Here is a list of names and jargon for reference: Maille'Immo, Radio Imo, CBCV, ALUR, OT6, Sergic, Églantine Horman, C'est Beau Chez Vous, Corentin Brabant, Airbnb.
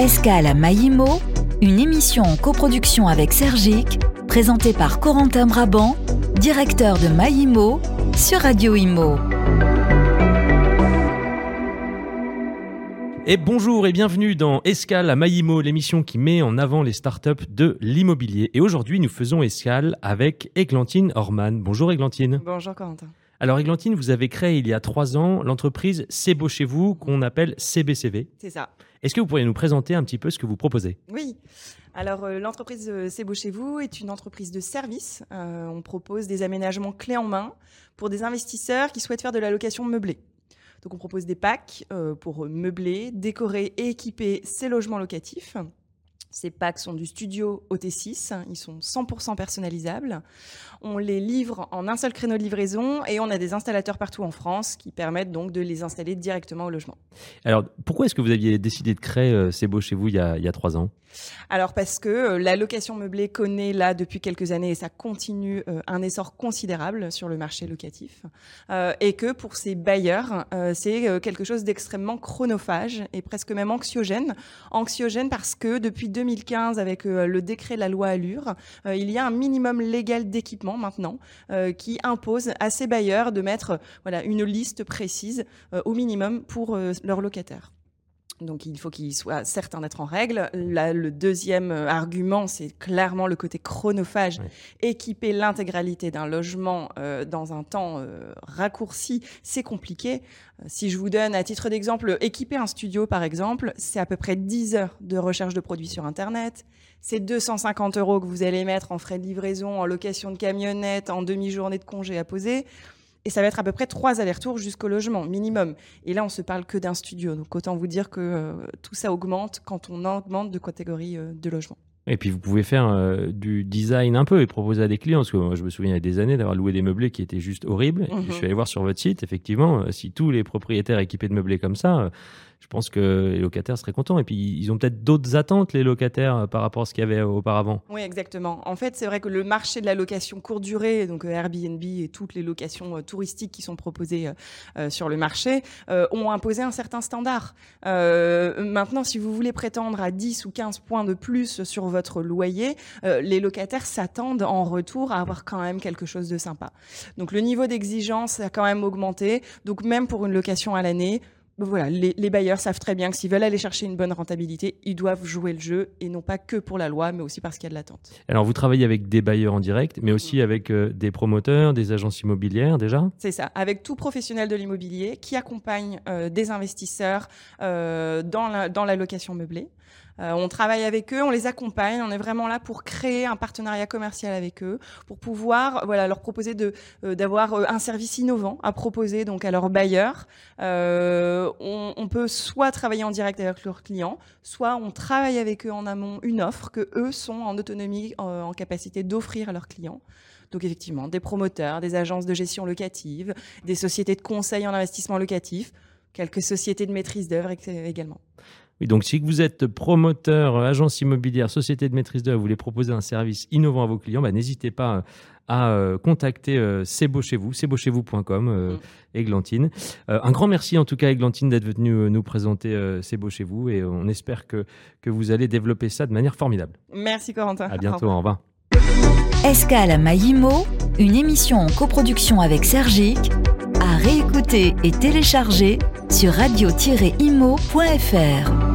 Escale à Maille'Immo, une émission en coproduction avec Sergic, présentée par Corentin Brabant, directeur de Maille'Immo, sur Radio Imo. Et bonjour et bienvenue dans Escale à Maille'Immo, l'émission qui met en avant les startups de l'immobilier. Et aujourd'hui, nous faisons escale avec Églantine Horman. Bonjour Églantine. Bonjour Corentin. Alors Églantine, vous avez créé il y a 3 ans l'entreprise C'est Beau Chez Vous, qu'on appelle CBCV. C'est ça. Est-ce que vous pourriez nous présenter un petit peu ce que vous proposez ? Oui. Alors l'entreprise C'est Beau Chez Vous est une entreprise de services. On propose des aménagements clés en main pour des investisseurs qui souhaitent faire de la location meublée. Donc on propose des packs pour meubler, décorer et équiper ces logements locatifs. Ces packs sont du studio OT6, ils sont 100% personnalisables. On les livre en un seul créneau de livraison et on a des installateurs partout en France qui permettent donc de les installer directement au logement. Alors, pourquoi est-ce que vous aviez décidé de créer C'est Beau Chez Vous il y a 3 ans ? Alors, parce que la location meublée connaît là depuis quelques années et ça continue un essor considérable sur le marché locatif et que pour ces bailleurs, c'est quelque chose d'extrêmement chronophage et presque même anxiogène. Anxiogène parce que depuis 2015, avec le décret de la loi ALUR, il y a un minimum légal d'équipement maintenant qui impose à ces bailleurs de mettre une liste précise au minimum pour leurs locataires. Donc, il faut qu'ils soient certains d'être en règle. Là, le deuxième argument, c'est clairement le côté chronophage. Oui. Équiper l'intégralité d'un logement dans un temps raccourci, c'est compliqué. Si je vous donne, à titre d'exemple, équiper un studio, par exemple, c'est à peu près 10 heures de recherche de produits sur Internet. C'est 250 € que vous allez mettre en frais de livraison, en location de camionnette, en demi-journée de congé à poser. Et ça va être à peu près 3 allers-retours jusqu'au logement, minimum. Et là, on ne se parle que d'un studio. Donc, autant vous dire que tout ça augmente quand on augmente de catégorie de logement. Et puis, vous pouvez faire du design un peu et proposer à des clients. Parce que moi, je me souviens il y a des années d'avoir loué des meublés qui étaient juste horribles. Et je suis allé voir sur votre site, effectivement, si tous les propriétaires équipés de meublés comme ça... Je pense que les locataires seraient contents. Et puis, ils ont peut-être d'autres attentes, les locataires, par rapport à ce qu'il y avait auparavant. Oui, exactement. En fait, c'est vrai que le marché de la location courte durée, donc Airbnb et toutes les locations touristiques qui sont proposées sur le marché, ont imposé un certain standard. Maintenant, si vous voulez prétendre à 10 ou 15 points de plus sur votre loyer, les locataires s'attendent en retour à avoir quand même quelque chose de sympa. Donc, le niveau d'exigence a quand même augmenté. Donc, même pour une location à l'année, les bailleurs savent très bien que s'ils veulent aller chercher une bonne rentabilité, ils doivent jouer le jeu et non pas que pour la loi, mais aussi parce qu'il y a de l'attente. Alors, vous travaillez avec des bailleurs en direct, mais aussi avec des promoteurs, des agences immobilières déjà ? C'est ça, avec tout professionnel de l'immobilier qui accompagne des investisseurs dans la location meublée. On travaille avec eux, on les accompagne, on est vraiment là pour créer un partenariat commercial avec eux, pour pouvoir leur proposer d'avoir un service innovant à proposer donc à leurs bailleurs. On peut soit travailler en direct avec leurs clients, soit on travaille avec eux en amont une offre que eux sont en autonomie, en capacité d'offrir à leurs clients. Donc effectivement, des promoteurs, des agences de gestion locative, des sociétés de conseil en investissement locatif, quelques sociétés de maîtrise d'œuvre également. Et donc, si vous êtes promoteur, agence immobilière, société de maîtrise d'œuvre, vous voulez proposer un service innovant à vos clients, n'hésitez pas à contacter C'est Beau Chez Vous, cestbeauchez-vous.com, Églantine. Un grand merci en tout cas, Églantine, d'être venue nous présenter C'est Beau Chez Vous et on espère que vous allez développer ça de manière formidable. Merci Corentin. À bientôt, au revoir. Escale à Maille'Immo, une émission en coproduction avec Sergic, à réécouter et télécharger sur radio-imo.fr.